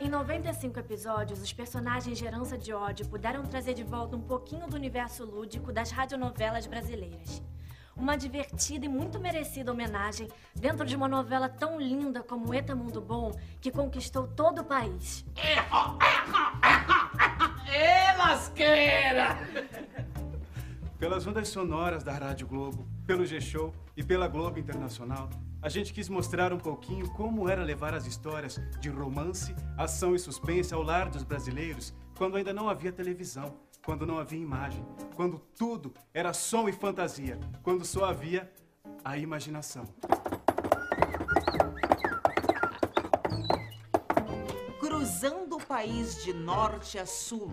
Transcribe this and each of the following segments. Em 95 episódios, os personagens de Herança de Ódio puderam trazer de volta um pouquinho do universo lúdico das radionovelas brasileiras. Uma divertida e muito merecida homenagem dentro de uma novela tão linda como Eta Mundo Bom, que conquistou todo o país. Ê, lasqueira! Pelas ondas sonoras da Rádio Globo, pelo G-Show e pela Globo Internacional, a gente quis mostrar um pouquinho como era levar as histórias de romance, ação e suspense ao lar dos brasileiros quando ainda não havia televisão, quando não havia imagem, quando tudo era som e fantasia, quando só havia a imaginação. Cruzando o país de norte a sul,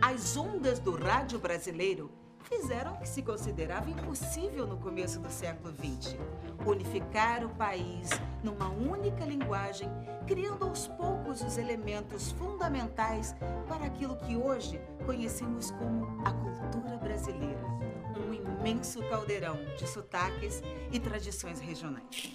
as ondas do rádio brasileiro fizeram o que se considerava impossível no começo do século XX. Unificar o país numa única linguagem, criando aos poucos os elementos fundamentais para aquilo que hoje conhecemos como a cultura brasileira. Um imenso caldeirão de sotaques e tradições regionais.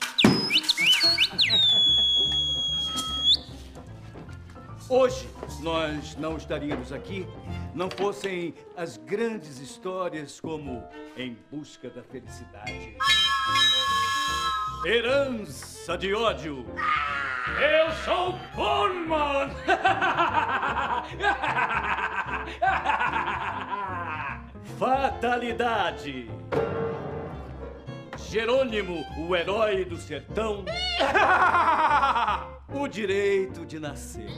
Hoje, nós não estaríamos aqui não fossem as grandes histórias como Em Busca da Felicidade, Herança de Ódio, Eu Sou Pullman, Fatalidade, Jerônimo, o Herói do Sertão, O Direito de Nascer.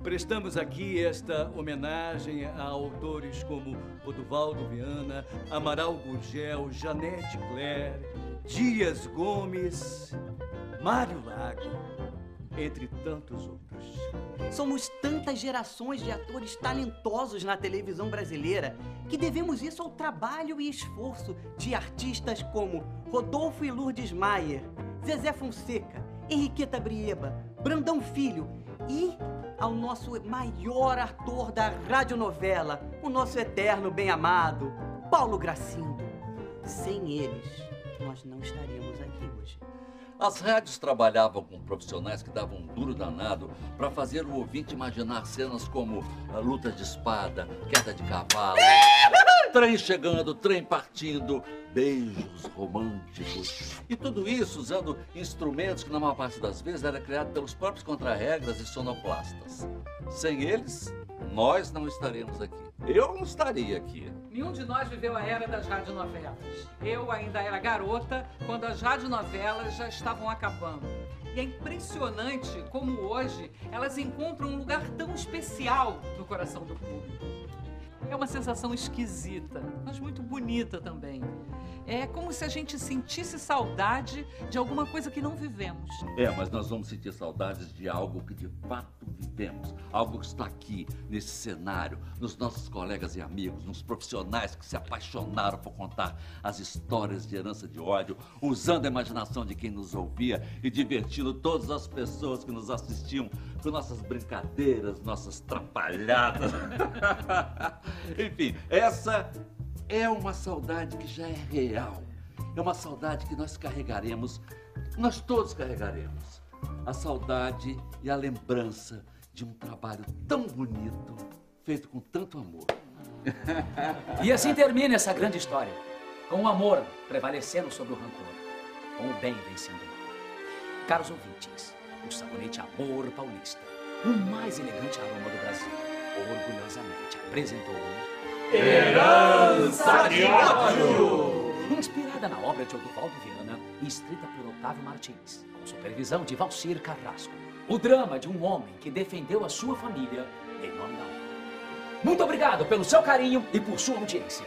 Prestamos aqui esta homenagem a autores como Oduvaldo Vianna, Amaral Gurgel, Janete Claire, Dias Gomes, Mário Lago, entre tantos outros. Somos tantas gerações de atores talentosos na televisão brasileira que devemos isso ao trabalho e esforço de artistas como Rodolfo e Lourdes Maier, Zezé Fonseca, Henriqueta Brieba, Brandão Filho e ao nosso maior ator da radionovela, o nosso eterno bem-amado, Paulo Gracindo. Sem eles, nós não estaríamos aqui hoje. As rádios trabalhavam com profissionais que davam um duro danado para fazer o ouvinte imaginar cenas como lutas de espada, queda de cavalo, trem chegando, trem partindo, beijos românticos. E tudo isso usando instrumentos que, na maior parte das vezes, era criado pelos próprios contrarregras e sonoplastas. Sem eles, nós não estaremos aqui. Eu não estaria aqui. Nenhum de nós viveu a era das radionovelas. Eu ainda era garota quando as radionovelas já estavam acabando. E é impressionante como hoje elas encontram um lugar tão especial no coração do público. É uma sensação esquisita, mas muito bonita também. É como se a gente sentisse saudade de alguma coisa que não vivemos. É, mas nós vamos sentir saudades de algo que de fato vivemos. Algo que está aqui, nesse cenário, nos nossos colegas e amigos, nos profissionais que se apaixonaram por contar as histórias de Herança de Ódio, usando a imaginação de quem nos ouvia e divertindo todas as pessoas que nos assistiam com nossas brincadeiras, nossas trapalhadas. Enfim, essa é uma saudade que já é real. É uma saudade que nós carregaremos, nós todos carregaremos. A saudade e a lembrança de um trabalho tão bonito, feito com tanto amor. E assim termina essa grande história. Com o amor prevalecendo sobre o rancor, com o bem vencendo o mal. Caros ouvintes, o sabonete Amor Paulista, o mais elegante aroma do Brasil, orgulhosamente apresentou Herança de Ódio, inspirada na obra de Oduvaldo Vianna e escrita por Otávio Martins, com supervisão de Valsir Carrasco. O drama de um homem que defendeu a sua família em nome da honra. Muito obrigado pelo seu carinho e por sua audiência.